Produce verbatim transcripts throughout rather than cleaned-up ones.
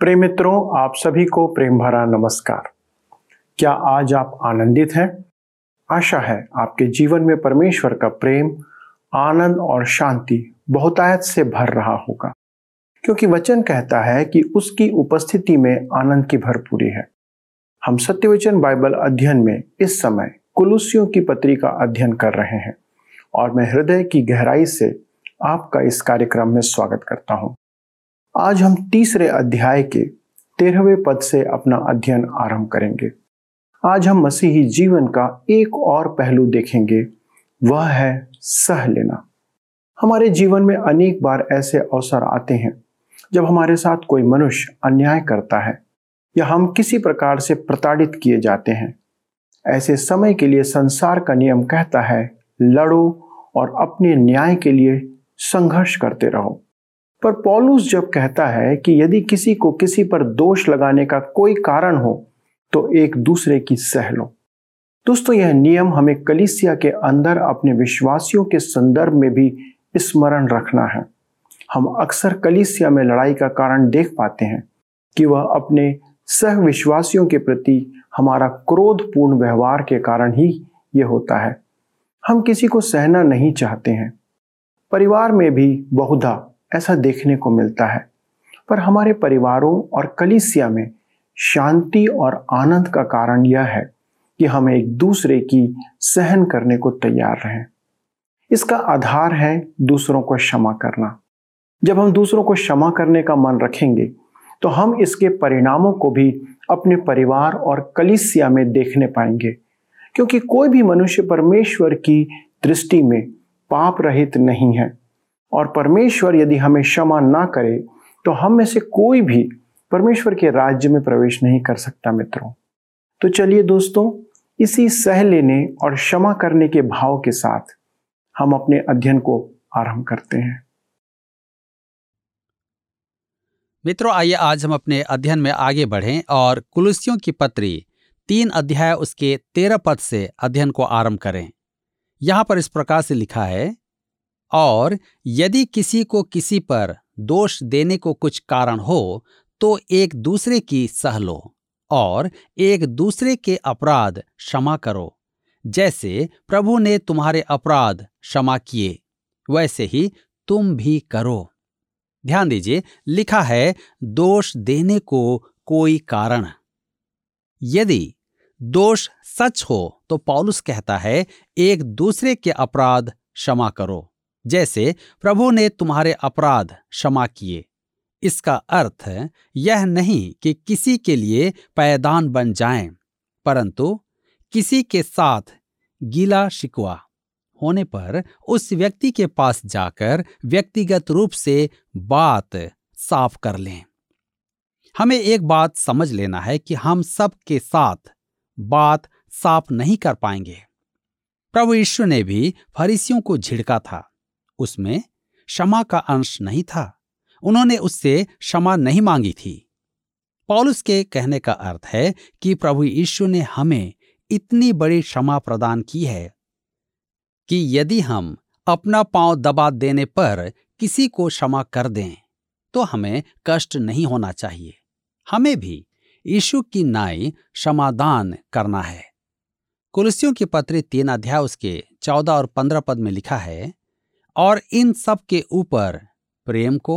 प्रिय मित्रों, आप सभी को प्रेम भरा नमस्कार। क्या आज आप आनंदित हैं? आशा है आपके जीवन में परमेश्वर का प्रेम, आनंद और शांति बहुतायत से भर रहा होगा, क्योंकि वचन कहता है कि उसकी उपस्थिति में आनंद की भरपूरी है। हम सत्यवचन बाइबल अध्ययन में इस समय कुलुस्सियों की पत्री का अध्ययन कर रहे हैं और मैं हृदय की गहराई से आपका इस कार्यक्रम में स्वागत करता हूं। आज हम तीसरे अध्याय के तेरहवें पद से अपना अध्ययन आरंभ करेंगे। आज हम मसीही जीवन का एक और पहलू देखेंगे, वह है सह लेना। हमारे जीवन में अनेक बार ऐसे अवसर आते हैं जब हमारे साथ कोई मनुष्य अन्याय करता है या हम किसी प्रकार से प्रताड़ित किए जाते हैं। ऐसे समय के लिए संसार का नियम कहता है, लड़ो और अपने न्याय के लिए संघर्ष करते रहो। पर पौलुस जब कहता है कि यदि किसी को किसी पर दोष लगाने का कोई कारण हो तो एक दूसरे की सह लो। दोस्तों, यह नियम हमें कलीसिया के अंदर अपने विश्वासियों के संदर्भ में भी स्मरण रखना है। हम अक्सर कलीसिया में लड़ाई का कारण देख पाते हैं कि वह अपने सह विश्वासियों के प्रति हमारा क्रोधपूर्ण व्यवहार के कारण ही यह होता है। हम किसी को सहना नहीं चाहते हैं। परिवार में भी बहुधा ऐसा देखने को मिलता है, पर हमारे परिवारों और कलीसिया में शांति और आनंद का कारण यह है कि हम एक दूसरे की सहन करने को तैयार रहें। इसका आधार है दूसरों को क्षमा करना। जब हम दूसरों को क्षमा करने का मन रखेंगे तो हम इसके परिणामों को भी अपने परिवार और कलीसिया में देखने पाएंगे, क्योंकि कोई भी मनुष्य परमेश्वर की दृष्टि में पाप रहित नहीं है और परमेश्वर यदि हमें क्षमा ना करे तो हम में से कोई भी परमेश्वर के राज्य में प्रवेश नहीं कर सकता। मित्रों, तो चलिए दोस्तों, इसी सह लेने और क्षमा करने के भाव के साथ हम अपने अध्ययन को आरंभ करते हैं। मित्रों, आइए आज हम अपने अध्ययन में आगे बढ़ें और कुलुस्सियों की पत्री तीन अध्याय उसके तेरह पद से अध्ययन को आरंभ करें। यहाँ पर इस प्रकार से लिखा है, और यदि किसी को किसी पर दोष देने को कुछ कारण हो तो एक दूसरे की सह लो और एक दूसरे के अपराध क्षमा करो, जैसे प्रभु ने तुम्हारे अपराध क्षमा किए वैसे ही तुम भी करो। ध्यान दीजिए, लिखा है दोष देने को कोई कारण। यदि दोष सच हो तो पौलुस कहता है एक दूसरे के अपराध क्षमा करो, जैसे प्रभु ने तुम्हारे अपराध क्षमा किए। इसका अर्थ यह नहीं कि किसी के लिए पैदान बन जाएं, परंतु किसी के साथ गीला शिकवा होने पर उस व्यक्ति के पास जाकर व्यक्तिगत रूप से बात साफ कर लें। हमें एक बात समझ लेना है कि हम सब के साथ बात साफ नहीं कर पाएंगे। प्रभु यीशु ने भी फरीसियों को झिड़का था, उसमें क्षमा का अंश नहीं था। उन्होंने उससे क्षमा नहीं मांगी थी। पौलुस के कहने का अर्थ है कि प्रभु यीशु ने हमें इतनी बड़ी क्षमा प्रदान की है कि यदि हम अपना पांव दबा देने पर किसी को क्षमा कर दें तो हमें कष्ट नहीं होना चाहिए। हमें भी यीशु की नाई क्षमादान करना है। कुलुस्सियों की पत्री तीन अध्याय उसके चौदह और पंद्रह पद में लिखा है, और इन सब के ऊपर प्रेम को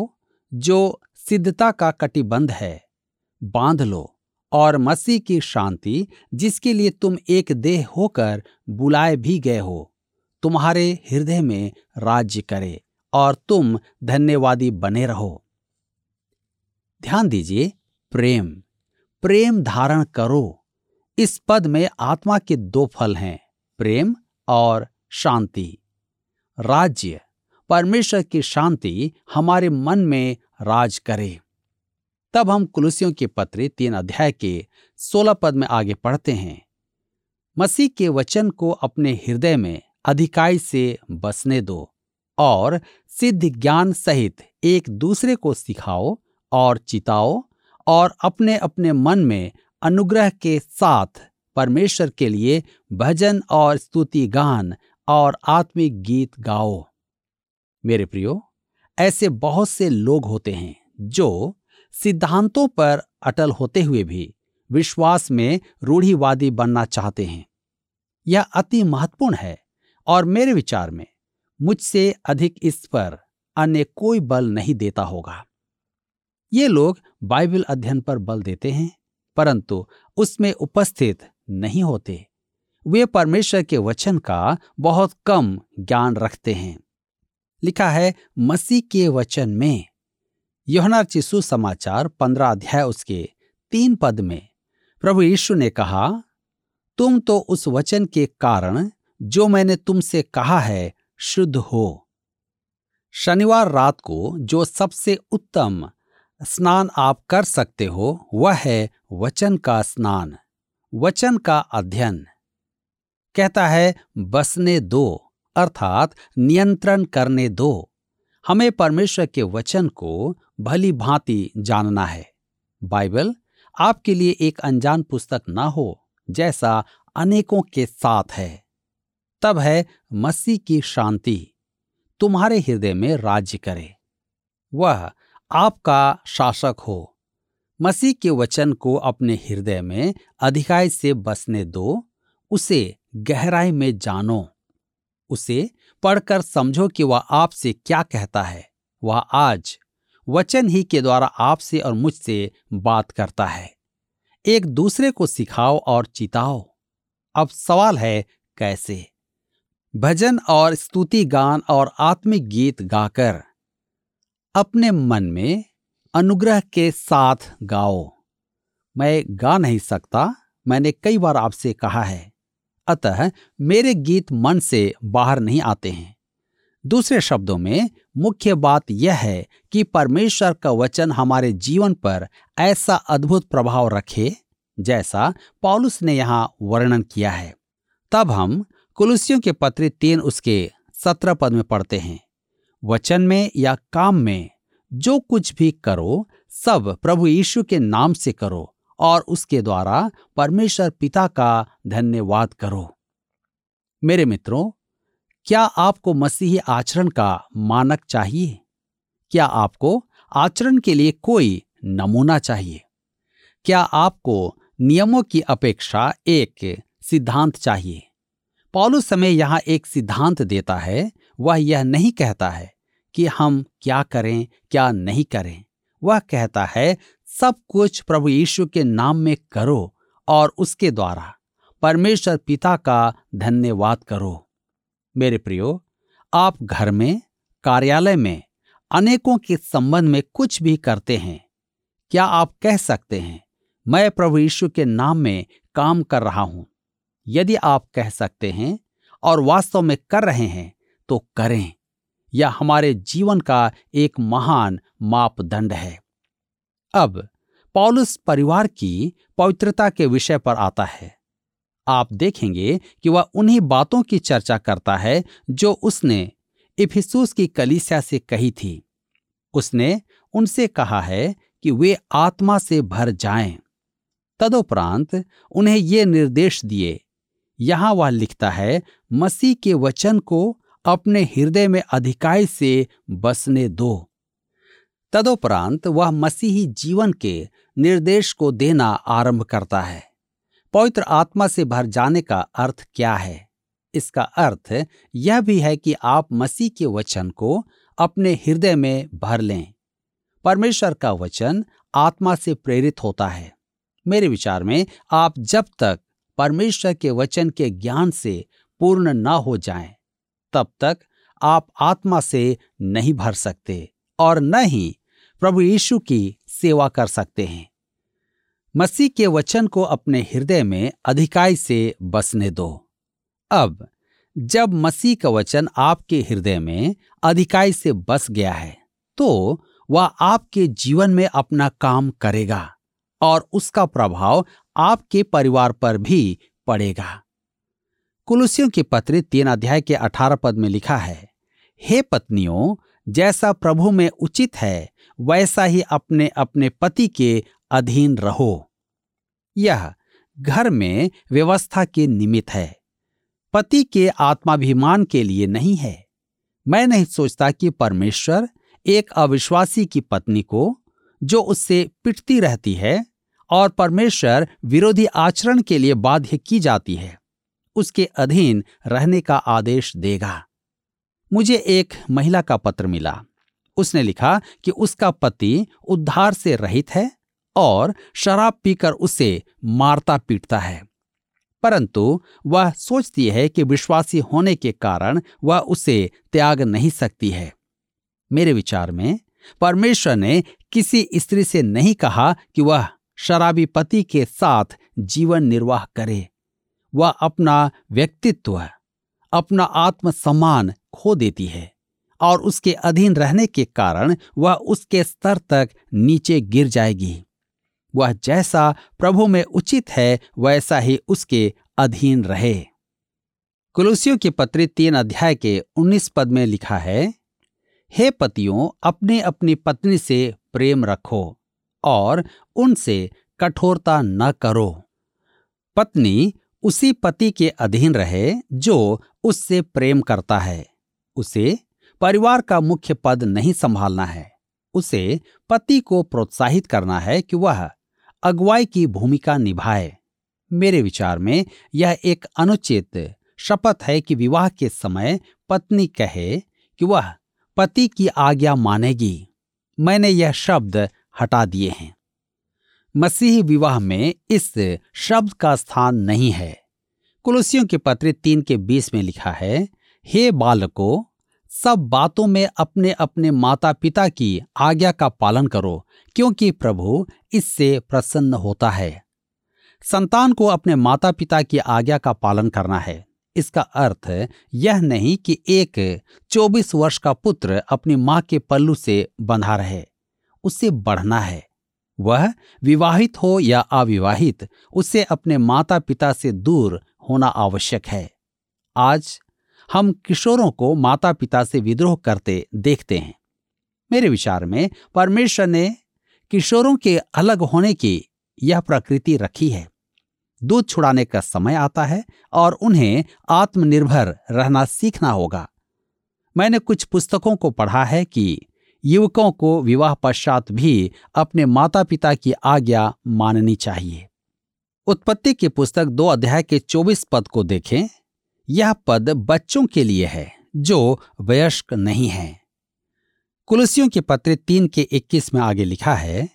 जो सिद्धता का कटिबंध है बांध लो, और मसीह की शांति जिसके लिए तुम एक देह होकर बुलाए भी गए हो तुम्हारे हृदय में राज्य करे और तुम धन्यवादी बने रहो। ध्यान दीजिए, प्रेम प्रेम धारण करो। इस पद में आत्मा के दो फल हैं, प्रेम और शांति। राज्य, परमेश्वर की शांति हमारे मन में राज करे। तब हम कुलुस्सियों की पत्री तीन अध्याय के सोलह पद में आगे पढ़ते हैं, मसीह के वचन को अपने हृदय में अधिकाई से बसने दो और सिद्ध ज्ञान सहित एक दूसरे को सिखाओ और चिताओ, और अपने अपने मन में अनुग्रह के साथ परमेश्वर के लिए भजन और स्तुति गान और आत्मिक गीत गाओ। मेरे प्रियो, ऐसे बहुत से लोग होते हैं जो सिद्धांतों पर अटल होते हुए भी विश्वास में रूढ़िवादी बनना चाहते हैं। यह अति महत्वपूर्ण है और मेरे विचार में मुझसे अधिक इस पर अन्य कोई बल नहीं देता होगा। ये लोग बाइबल अध्ययन पर बल देते हैं परंतु उसमें उपस्थित नहीं होते। वे परमेश्वर के वचन का बहुत कम ज्ञान रखते हैं। लिखा है मसीह के वचन में, यूहन्ना रचित सुसमाचार पंद्रह अध्याय उसके तीन पद में प्रभु यीशु ने कहा, तुम तो उस वचन के कारण जो मैंने तुमसे कहा है शुद्ध हो। शनिवार रात को जो सबसे उत्तम स्नान आप कर सकते हो वह है वचन का स्नान, वचन का अध्ययन। कहता है बसने दो, अर्थात नियंत्रण करने दो। हमें परमेश्वर के वचन को भली भांति जानना है। बाइबल आपके लिए एक अनजान पुस्तक ना हो जैसा अनेकों के साथ है। तब है मसीह की शांति तुम्हारे हृदय में राज्य करे, वह आपका शासक हो। मसीह के वचन को अपने हृदय में अधिकाई से बसने दो, उसे गहराई में जानो, उसे पढ़कर समझो कि वह आपसे क्या कहता है। वह आज वचन ही के द्वारा आपसे और मुझसे बात करता है। एक दूसरे को सिखाओ और चिताओ। अब सवाल है कैसे? भजन और स्तुति गान और आत्मिक गीत गाकर अपने मन में अनुग्रह के साथ गाओ। मैं गा नहीं सकता, मैंने कई बार आपसे कहा है, अतः मेरे गीत मन से बाहर नहीं आते हैं। दूसरे शब्दों में मुख्य बात यह है कि परमेश्वर का वचन हमारे जीवन पर ऐसा अद्भुत प्रभाव रखे जैसा पौलुस ने यहाँ वर्णन किया है। तब हम कुलुसियों के पत्र तीन उसके सत्रह पद में पढ़ते हैं, वचन में या काम में जो कुछ भी करो सब प्रभु यीशु के नाम से करो और उसके द्वारा परमेश्वर पिता का धन्यवाद करो। मेरे मित्रों, क्या आपको मसीही आचरण का मानक चाहिए? क्या आपको आचरण के लिए कोई नमूना चाहिए? क्या आपको नियमों की अपेक्षा एक सिद्धांत चाहिए? पौलुस समय यहाँ एक सिद्धांत देता है। वह यह नहीं कहता है कि हम क्या करें क्या नहीं करें। वह कहता है सब कुछ प्रभु यीशु के नाम में करो और उसके द्वारा परमेश्वर पिता का धन्यवाद करो। मेरे प्रियो, आप घर में, कार्यालय में अनेकों के संबंध में कुछ भी करते हैं, क्या आप कह सकते हैं मैं प्रभु यीशु के नाम में काम कर रहा हूं? यदि आप कह सकते हैं और वास्तव में कर रहे हैं तो करें। यह हमारे जीवन का एक महान मापदंड है। अब पौलुस परिवार की पवित्रता के विषय पर आता है। आप देखेंगे कि वह उन्हीं बातों की चर्चा करता है जो उसने इफिसुस की कलीसिया से कही थी। उसने उनसे कहा है कि वे आत्मा से भर जाएं। तदुपरांत उन्हें ये निर्देश दिए। यहाँ वह लिखता है मसीह के वचन को अपने हृदय में अधिकाई से बसने दो। तदोपरांत वह मसीही जीवन के निर्देश को देना आरंभ करता है। पवित्र आत्मा से भर जाने का अर्थ क्या है? इसका अर्थ यह भी है कि आप मसीह के वचन को अपने हृदय में भर लें। परमेश्वर का वचन आत्मा से प्रेरित होता है। मेरे विचार में आप जब तक परमेश्वर के वचन के ज्ञान से पूर्ण न हो जाएं, तब तक आप आत्मा से नहीं भर सकते और न ही प्रभु यीशु की सेवा कर सकते हैं। मसीह के वचन को अपने हृदय में अधिकाई से बसने दो। अब जब मसीह का वचन आपके हृदय में अधिकाई से बस गया है तो वह आपके जीवन में अपना काम करेगा और उसका प्रभाव आपके परिवार पर भी पड़ेगा। कुलुसियों के पत्र तीन अध्याय के अठारह पद में लिखा है, हे पत्नियों, जैसा प्रभु में उचित है वैसा ही अपने अपने पति के अधीन रहो। यह घर में व्यवस्था के निमित्त है, पति के आत्माभिमान के लिए नहीं है। मैं नहीं सोचता कि परमेश्वर एक अविश्वासी की पत्नी को जो उससे पिटती रहती है और परमेश्वर विरोधी आचरण के लिए बाध्य की जाती है, उसके अधीन रहने का आदेश देगा। मुझे एक महिला का पत्र मिला। उसने लिखा कि उसका पति उद्धार से रहित है और शराब पीकर उसे मारता पीटता है, परंतु वह सोचती है कि विश्वासी होने के कारण वह उसे त्याग नहीं सकती है। मेरे विचार में परमेश्वर ने किसी स्त्री से नहीं कहा कि वह शराबी पति के साथ जीवन निर्वाह करे। वह अपना व्यक्तित्व, अपना आत्मसम्मान खो देती है और उसके अधीन रहने के कारण वह उसके स्तर तक नीचे गिर जाएगी। वह जैसा प्रभु में उचित है वैसा ही उसके अधीन रहे। कुलुसियों के पत्री तीन अध्याय के उन्नीस पद में लिखा है, हे पतियों, अपने अपनी पत्नी से प्रेम रखो और उनसे कठोरता न करो। पत्नी उसी पति के अधीन रहे जो उससे प्रेम करता है। उसे परिवार का मुख्य पद नहीं संभालना है। उसे पति को प्रोत्साहित करना है कि वह अगुवाई की भूमिका निभाए। मेरे विचार में यह एक अनुचित शपथ है कि विवाह के समय पत्नी कहे कि वह पति की आज्ञा मानेगी। मैंने यह शब्द हटा दिए हैं। मसीही विवाह में इस शब्द का स्थान नहीं है। कुलुसियों के पत्र तीन के बीस में लिखा है, हे बालकों, सब बातों में अपने अपने माता पिता की आज्ञा का पालन करो, क्योंकि प्रभु इससे प्रसन्न होता है। संतान को अपने माता पिता की आज्ञा का पालन करना है। इसका अर्थ यह नहीं कि एक चौबीस वर्ष का पुत्र अपनी माँ के पल्लू से बंधा रहे। उसे बढ़ना है। वह विवाहित हो या अविवाहित, उसे अपने माता पिता से दूर होना आवश्यक है। आज हम किशोरों को माता पिता से विद्रोह करते देखते हैं। मेरे विचार में परमेश्वर ने किशोरों के अलग होने की यह प्रकृति रखी है। दूध छुड़ाने का समय आता है और उन्हें आत्मनिर्भर रहना सीखना होगा। मैंने कुछ पुस्तकों को पढ़ा है कि युवकों को विवाह पश्चात भी अपने माता पिता की आज्ञा माननी चाहिए। उत्पत्ति की पुस्तक दो अध्याय के चौबीस पद को देखें। यह पद बच्चों के लिए है जो वयस्क नहीं हैं। कुलुसियों के पत्र तीन के इक्कीस में आगे लिखा है,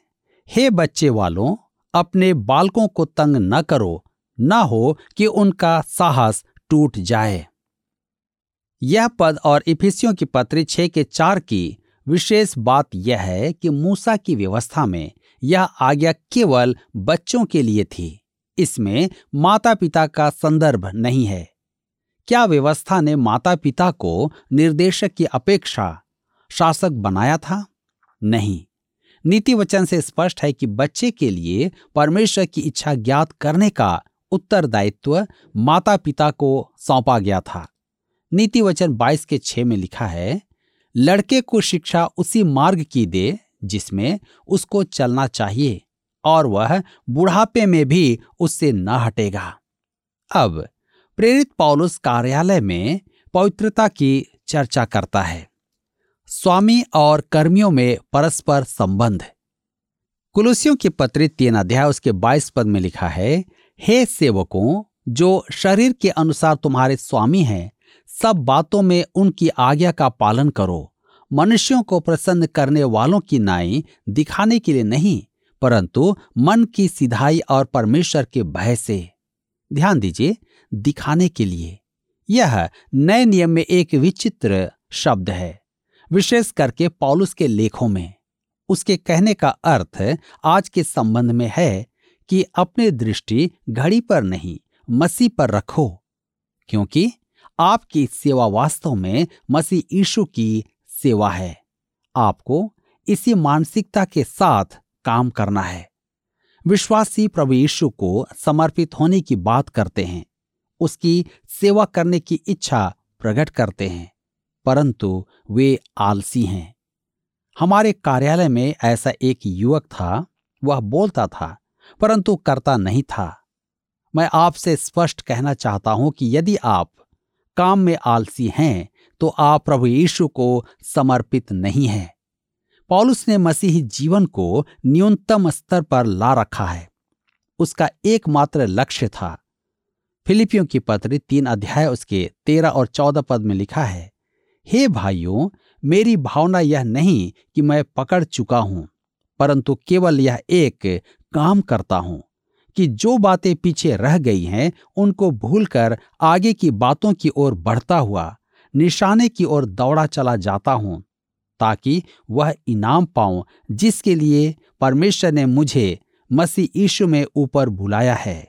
हे बच्चे वालों, अपने बालकों को तंग न करो, न हो कि उनका साहस टूट जाए। यह पद और इफिसियों के पत्र छः के चार की विशेष बात यह है कि मूसा की व्यवस्था में यह आज्ञा केवल बच्चों के लिए थी। इसमें माता पिता का संदर्भ नहीं है। क्या व्यवस्था ने माता पिता को निर्देशक की अपेक्षा शासक बनाया था? नहीं। नीति वचन से स्पष्ट है कि बच्चे के लिए परमेश्वर की इच्छा ज्ञात करने का उत्तरदायित्व माता पिता को सौंपा गया था। नीति वचन बाईस के छः में लिखा है, लड़के को शिक्षा उसी मार्ग की दे जिसमें उसको चलना चाहिए और वह बुढ़ापे में भी उससे न हटेगा। अब प्रेरित पौलुस कार्यालय में पवित्रता की चर्चा करता है। स्वामी और कर्मियों में परस्पर संबंध। कुलुसियों के पत्र तीन अध्याय उसके बाईस पद में लिखा है, हे सेवकों, जो शरीर के अनुसार तुम्हारे स्वामी हैं, सब बातों में उनकी आज्ञा का पालन करो, मनुष्यों को प्रसन्न करने वालों की नाई दिखाने के लिए नहीं, परंतु मन की सिधाई और परमेश्वर के भय से। ध्यान दीजिए, दिखाने के लिए। यह नए नियम में एक विचित्र शब्द है, विशेष करके पौलुस के लेखों में। उसके कहने का अर्थ आज के संबंध में है कि अपनी दृष्टि घड़ी पर नहीं, मसीह पर रखो, क्योंकि आपकी सेवा वास्तव में मसीह यीशु की सेवा है। आपको इसी मानसिकता के साथ काम करना है। विश्वासी प्रभु यीशु को समर्पित होने की बात करते हैं, उसकी सेवा करने की इच्छा प्रकट करते हैं, परंतु वे आलसी हैं। हमारे कार्यालय में ऐसा एक युवक था। वह बोलता था परंतु करता नहीं था। मैं आपसे स्पष्ट कहना चाहता हूं कि यदि आप काम में आलसी हैं तो आप प्रभु यीशु को समर्पित नहीं हैं। पौलुस ने मसीही जीवन को न्यूनतम स्तर पर ला रखा है। उसका एकमात्र लक्ष्य था। फिलिपियों की पत्री तीन अध्याय उसके तेरह और चौदह पद में लिखा है, हे भाइयों, मेरी भावना यह नहीं कि मैं पकड़ चुका हूँ, परंतु केवल यह एक काम करता हूँ कि जो बातें पीछे रह गई हैं उनको भूलकर आगे की बातों की ओर बढ़ता हुआ निशाने की ओर दौड़ा चला जाता हूँ, ताकि वह इनाम पाऊं जिसके लिए परमेश्वर ने मुझे मसीह यीशु में ऊपर बुलाया है।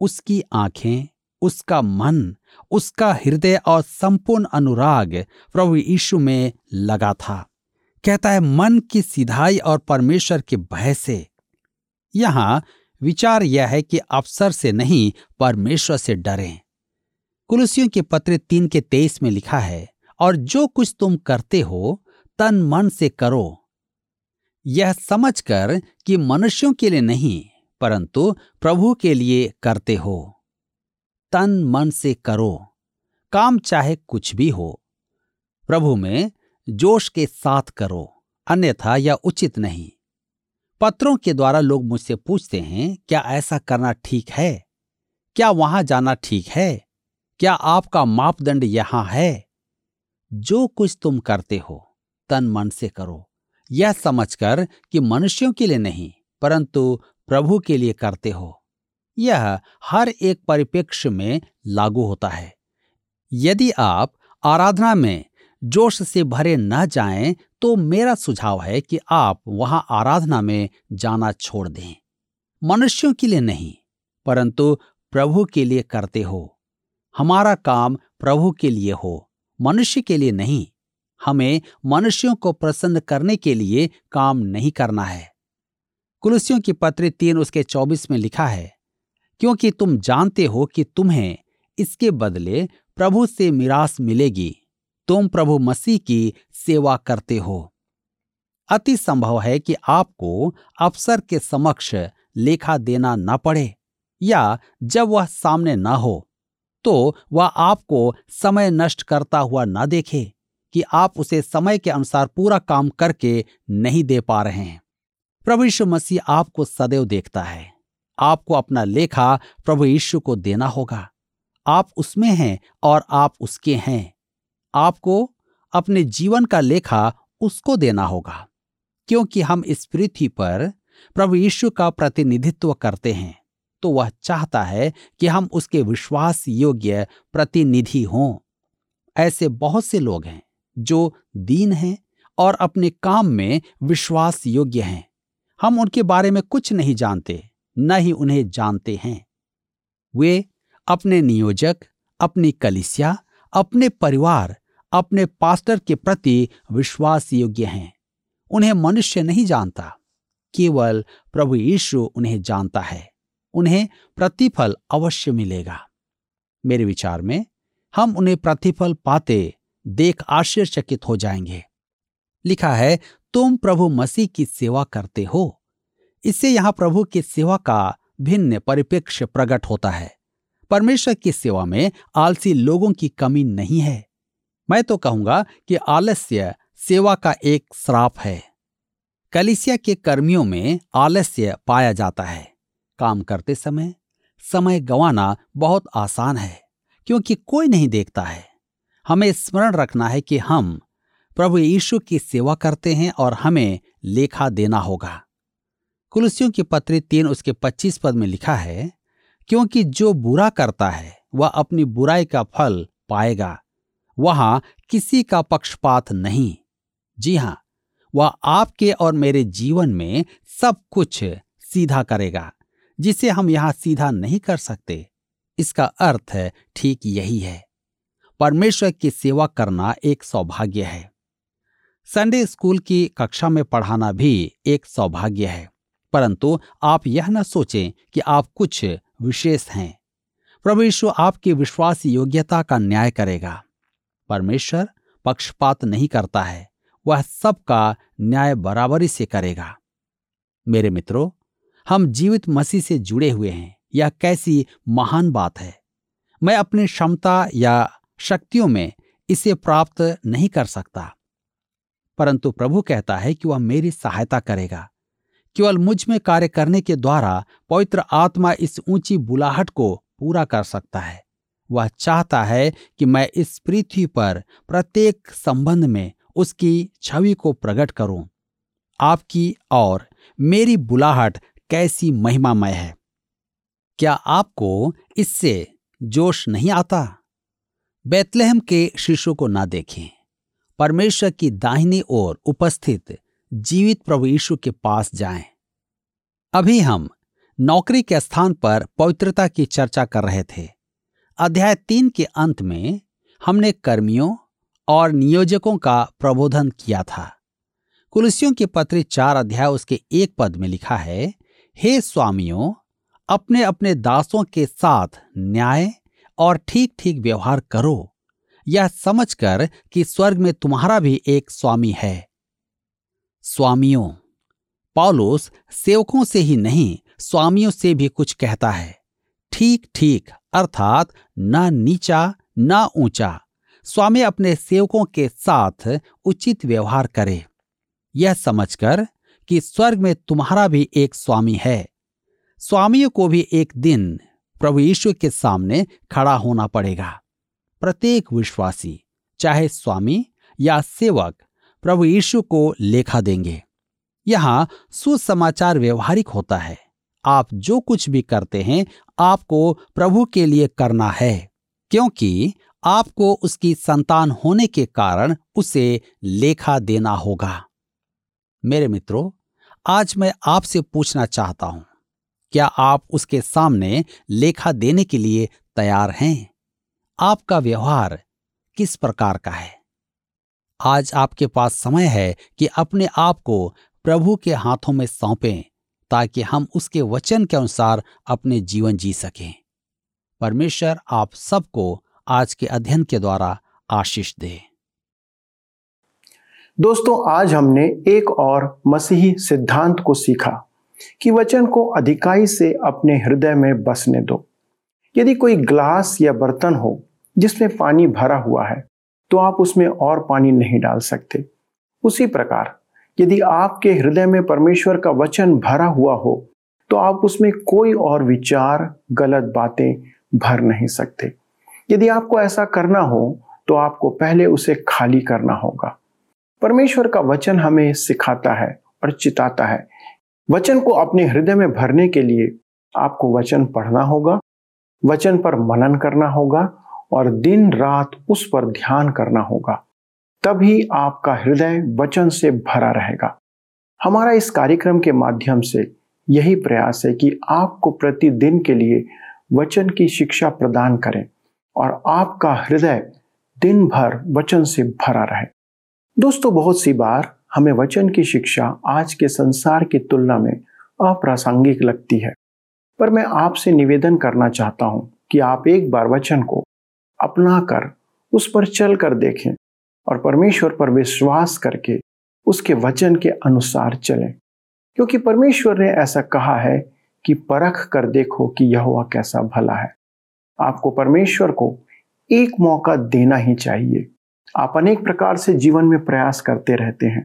उसकी आंखें, उसका मन, उसका हृदय और संपूर्ण अनुराग प्रभु यीशु में लगा था। कहता है, मन की सीधाई और परमेश्वर के भय से। यहाँ विचार यह है कि अवसर से नहीं, परमेश्वर से डरें। कुलुसियों के पत्र तीन के तेईस में लिखा है, और जो कुछ तुम करते हो तन मन से करो, यह समझकर कि मनुष्यों के लिए नहीं परंतु प्रभु के लिए करते हो। तन मन से करो, काम चाहे कुछ भी हो, प्रभु में जोश के साथ करो, अन्यथा यह उचित नहीं। पत्रों के द्वारा लोग मुझसे पूछते हैं, क्या ऐसा करना ठीक है? क्या वहां जाना ठीक है? क्या आपका मापदंड यहां है? जो कुछ तुम करते हो तन मन से करो, यह समझकर कि मनुष्यों के लिए नहीं परंतु प्रभु के लिए करते हो। यह हर एक परिप्रेक्ष्य में लागू होता है। यदि आप आराधना में जोश से भरे न जाएं, तो मेरा सुझाव है कि आप वहां आराधना में जाना छोड़ दें। मनुष्यों के लिए नहीं परंतु प्रभु के लिए करते हो। हमारा काम प्रभु के लिए हो, मनुष्य के लिए नहीं। हमें मनुष्यों को प्रसन्न करने के लिए काम नहीं करना है। कुलुसियों की पत्री तीन उसके चौबीस में लिखा है, क्योंकि तुम जानते हो कि तुम्हें इसके बदले प्रभु से मिरास मिलेगी। तुम प्रभु मसीह की सेवा करते हो। अति संभव है कि आपको अफसर के समक्ष लेखा देना न पड़े, या जब वह सामने न हो तो वह आपको समय नष्ट करता हुआ न देखे कि आप उसे समय के अनुसार पूरा काम करके नहीं दे पा रहे हैं। प्रभु यीशु मसीह आपको सदैव देखता है। आपको अपना लेखा प्रभु यीशु को देना होगा। आप उसमें हैं और आप उसके हैं। आपको अपने जीवन का लेखा उसको देना होगा, क्योंकि हम इस पृथ्वी पर प्रभु यीशु का प्रतिनिधित्व करते हैं, तो वह चाहता है कि हम उसके विश्वास योग्य प्रतिनिधि हों। ऐसे बहुत से लोग हैं जो दीन हैं और अपने काम में विश्वास योग्य हैं। हम उनके बारे में कुछ नहीं जानते, न ही उन्हें जानते हैं। वे अपने नियोजक, अपनी कलीसिया, अपने परिवार, अपने पास्टर के प्रति विश्वास योग्य हैं। उन्हें मनुष्य नहीं जानता, केवल प्रभु यीशु उन्हें जानता है। उन्हें प्रतिफल अवश्य मिलेगा। मेरे विचार में हम उन्हें प्रतिफल पाते देख आश्चर्यचकित हो जाएंगे। लिखा है, तुम प्रभु मसीह की सेवा करते हो। इससे यहाँ प्रभु की सेवा का भिन्न परिप्रेक्ष्य प्रकट होता है। परमेश्वर की सेवा में आलसी लोगों की कमी नहीं है। मैं तो कहूंगा कि आलस्य सेवा का एक श्राप है। कलीसिया के कर्मियों में आलस्य पाया जाता है। काम करते समय समय गंवाना बहुत आसान है, क्योंकि कोई नहीं देखता है। हमें स्मरण रखना है कि हम प्रभु यीशु की सेवा करते हैं और हमें लेखा देना होगा। कुलुसियों की पत्री तीन उसके पच्चीस पद में लिखा है, क्योंकि जो बुरा करता है वह अपनी बुराई का फल पाएगा। वहां किसी का पक्षपात नहीं। जी हाँ, वह आपके और मेरे जीवन में सब कुछ सीधा करेगा, जिसे हम यहां सीधा नहीं कर सकते। इसका अर्थ है ठीक यही है। परमेश्वर की सेवा करना एक सौभाग्य है। संडे स्कूल की कक्षा में पढ़ाना भी एक सौभाग्य है, परंतु आप यह न सोचें कि आप कुछ विशेष हैं। प्रभु यीशु आपकी विश्वास योग्यता का न्याय करेगा। परमेश्वर पक्षपात नहीं करता है, वह सबका न्याय बराबरी से करेगा। मेरे मित्रों, हम जीवित मसीह से जुड़े हुए हैं। यह कैसी महान बात है। मैं अपनी क्षमता या शक्तियों में इसे प्राप्त नहीं कर सकता। परंतु प्रभु कहता है कि वह मेरी सहायता करेगा। केवल मुझ में कार्य करने के द्वारा पवित्र आत्मा इस ऊंची बुलाहट को पूरा कर सकता है। वह चाहता है कि मैं इस पृथ्वी पर प्रत्येक संबंध में उसकी छवि को प्रकट करूं। आपकी और मेरी बुलाहट कैसी महिमामय है! क्या आपको इससे जोश नहीं आता? बैतलहम के शीशों को ना देखें, परमेश्वर की दाहिनी ओर उपस्थित जीवित प्रभु यीशु के पास जाएं। अभी हम नौकरी के स्थान पर पवित्रता की चर्चा कर रहे थे। अध्याय तीन के अंत में हमने कर्मियों और नियोजकों का प्रबोधन किया था। कुलसियों के पत्री चार अध्याय उसके एक पद में लिखा है, हे स्वामियों, अपने अपने दासों के साथ न्याय और ठीक ठीक व्यवहार करो, यह समझकर कि स्वर्ग में तुम्हारा भी एक स्वामी है। स्वामियों, पौलुस सेवकों से ही नहीं स्वामियों से भी कुछ कहता है। ठीक ठीक अर्थात न नीचा न ऊंचा। स्वामी अपने सेवकों के साथ उचित व्यवहार करे, यह समझकर कि स्वर्ग में तुम्हारा भी एक स्वामी है। स्वामियों को भी एक दिन प्रभु यीशु के सामने खड़ा होना पड़ेगा। प्रत्येक विश्वासी, चाहे स्वामी या सेवक, प्रभु यीशु को लेखा देंगे। यहाँ सुसमाचार व्यवहारिक होता है। आप जो कुछ भी करते हैं आपको प्रभु के लिए करना है, क्योंकि आपको उसकी संतान होने के कारण उसे लेखा देना होगा। मेरे मित्रों, आज मैं आपसे पूछना चाहता हूं, क्या आप उसके सामने लेखा देने के लिए तैयार हैं? आपका व्यवहार किस प्रकार का है? आज आपके पास समय है कि अपने आप को प्रभु के हाथों में सौंपें, ताकि हम उसके वचन के अनुसार अपने जीवन जी सकें। परमेश्वर आप सबको आज के अध्ययन के द्वारा आशीष दे। दोस्तों, आज हमने एक और मसीही सिद्धांत को सीखा कि वचन को अधिकाई से अपने हृदय में बसने दो। यदि कोई ग्लास या बर्तन हो जिसमें पानी भरा हुआ है, तो आप उसमें और पानी नहीं डाल सकते। उसी प्रकार यदि आपके हृदय में परमेश्वर का वचन भरा हुआ हो, तो आप उसमें कोई और विचार, गलत बातें भर नहीं सकते। यदि आपको ऐसा करना हो तो आपको पहले उसे खाली करना होगा। परमेश्वर का वचन हमें सिखाता है और चिताता है। वचन को अपने हृदय में भरने के लिए आपको वचन पढ़ना होगा, वचन पर मनन करना होगा और दिन रात उस पर ध्यान करना होगा। तभी आपका हृदय वचन से भरा रहेगा। हमारा इस कार्यक्रम के माध्यम से यही प्रयास है कि आपको प्रतिदिन के लिए वचन की शिक्षा प्रदान करें और आपका हृदय दिन भर वचन से भरा रहे। दोस्तों, बहुत सी बार हमें वचन की शिक्षा आज के संसार की तुलना में अप्रासंगिक लगती है, पर मैं आपसे निवेदन करना चाहता हूं कि आप एक बार वचन को अपना कर उस पर चल कर देखें और परमेश्वर पर विश्वास करके उसके वचन के अनुसार चलें, क्योंकि परमेश्वर ने ऐसा कहा है कि परख कर देखो कि यहोवा कैसा भला है। आपको परमेश्वर को एक मौका देना ही चाहिए। आप अनेक प्रकार से जीवन में प्रयास करते रहते हैं।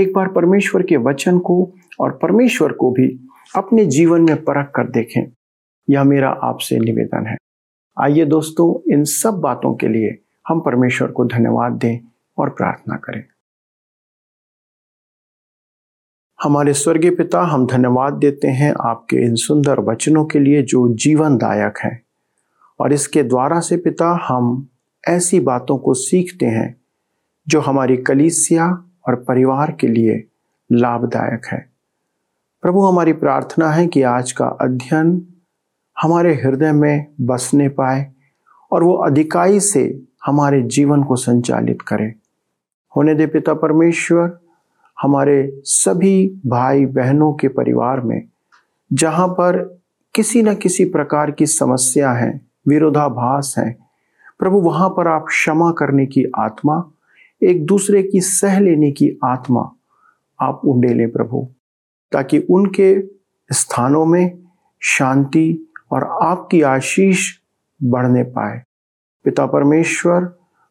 एक बार परमेश्वर के वचन को और परमेश्वर को भी अपने जीवन में परख कर देखें, यह मेरा आपसे निवेदन है। आइए दोस्तों, इन सब बातों के लिए हम परमेश्वर को धन्यवाद दें और प्रार्थना करें। हमारे स्वर्गीय पिता, हम धन्यवाद देते हैं आपके इन सुंदर वचनों के लिए जो जीवनदायक हैं, और इसके द्वारा से पिता हम ऐसी बातों को सीखते हैं जो हमारी कलीसिया और परिवार के लिए लाभदायक है। प्रभु, हमारी प्रार्थना है कि आज का अध्ययन हमारे हृदय में बसने पाए और वो अधिकाई से हमारे जीवन को संचालित करे। होने दे पिता परमेश्वर, हमारे सभी भाई बहनों के परिवार में जहाँ पर किसी न किसी प्रकार की समस्या है, विरोधाभास है, प्रभु वहाँ पर आप क्षमा करने की आत्मा, एक दूसरे की सह लेने की आत्मा आप उंडेले प्रभु, ताकि उनके स्थानों में शांति और आपकी आशीष बढ़ने पाए। पिता परमेश्वर,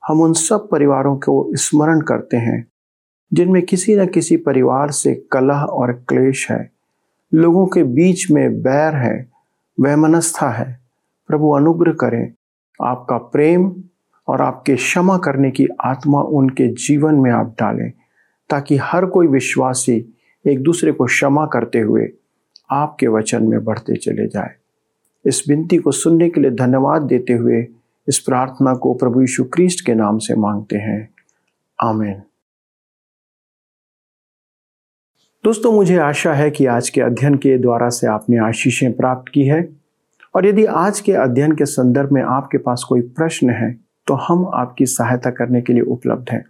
हम उन सब परिवारों को स्मरण करते हैं जिनमें किसी न किसी परिवार से कलह और क्लेश है, लोगों के बीच में बैर है, वैमनस्था है। प्रभु अनुग्रह करें, आपका प्रेम और आपके क्षमा करने की आत्मा उनके जीवन में आप डालें, ताकि हर कोई विश्वासी एक दूसरे को क्षमा करते हुए आपके वचन में बढ़ते चले जाए। इस विनती को सुनने के लिए धन्यवाद देते हुए इस प्रार्थना को प्रभु यीशु क्रिस्ट के नाम से मांगते हैं, आमीन। दोस्तों, मुझे आशा है कि आज के अध्ययन के द्वारा से आपने आशीषें प्राप्त की है, और यदि आज के अध्ययन के संदर्भ में आपके पास कोई प्रश्न है तो हम आपकी सहायता करने के लिए उपलब्ध हैं।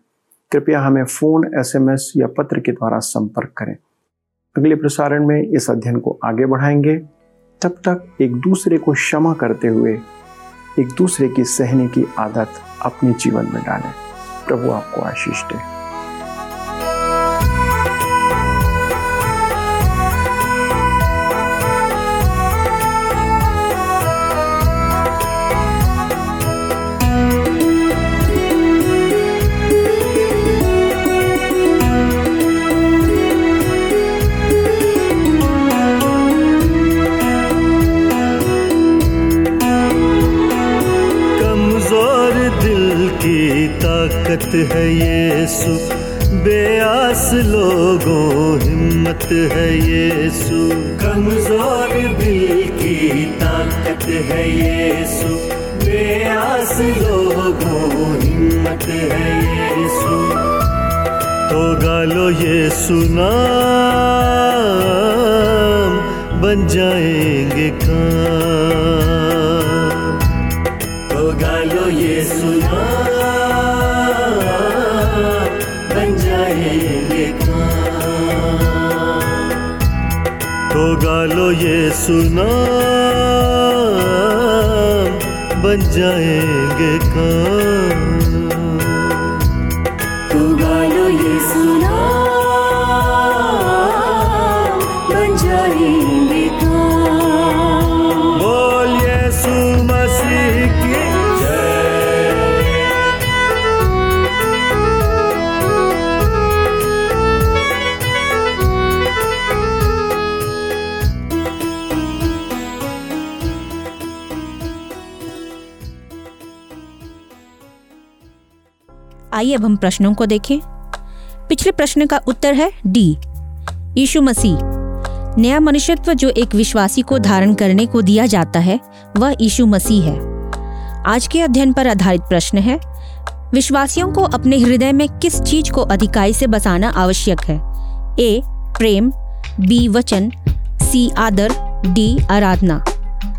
कृपया हमें फ़ोन, एस एम एस या पत्र के द्वारा संपर्क करें। अगले प्रसारण में इस अध्ययन को आगे बढ़ाएंगे। तब तक एक दूसरे को क्षमा करते हुए एक दूसरे की सहने की आदत अपने जीवन में डालें। प्रभु आपको आशीष दे। है यीशु बेआस लोगों, हिम्मत है यीशु, कमजोर दिल की ताकत है यीशु, बेआस लोगों हिम्मत है यीशु। तो गालो यीशु नाम, बन जाएंगे काम। तो गालो यीशु नाम, तो गालो यीशु नाम, बन जाएंगे काम। तो गालो यीशु नाम, बन जाएंगे काम। बोल यीशु मसीह की आइए अब हम प्रश्नों को देखें। पिछले प्रश्न का उत्तर है डी, यीशु मसीह। नया मनुष्यत्व जो एक विश्वासी को धारण करने को दिया जाता है वह यीशु मसीह है। आज के अध्ययन पर आधारित प्रश्न है, विश्वासियों को अपने हृदय में किस चीज को अधिकाई से बसाना आवश्यक है? ए प्रेम, बी वचन, सी आदर, डी आराधना।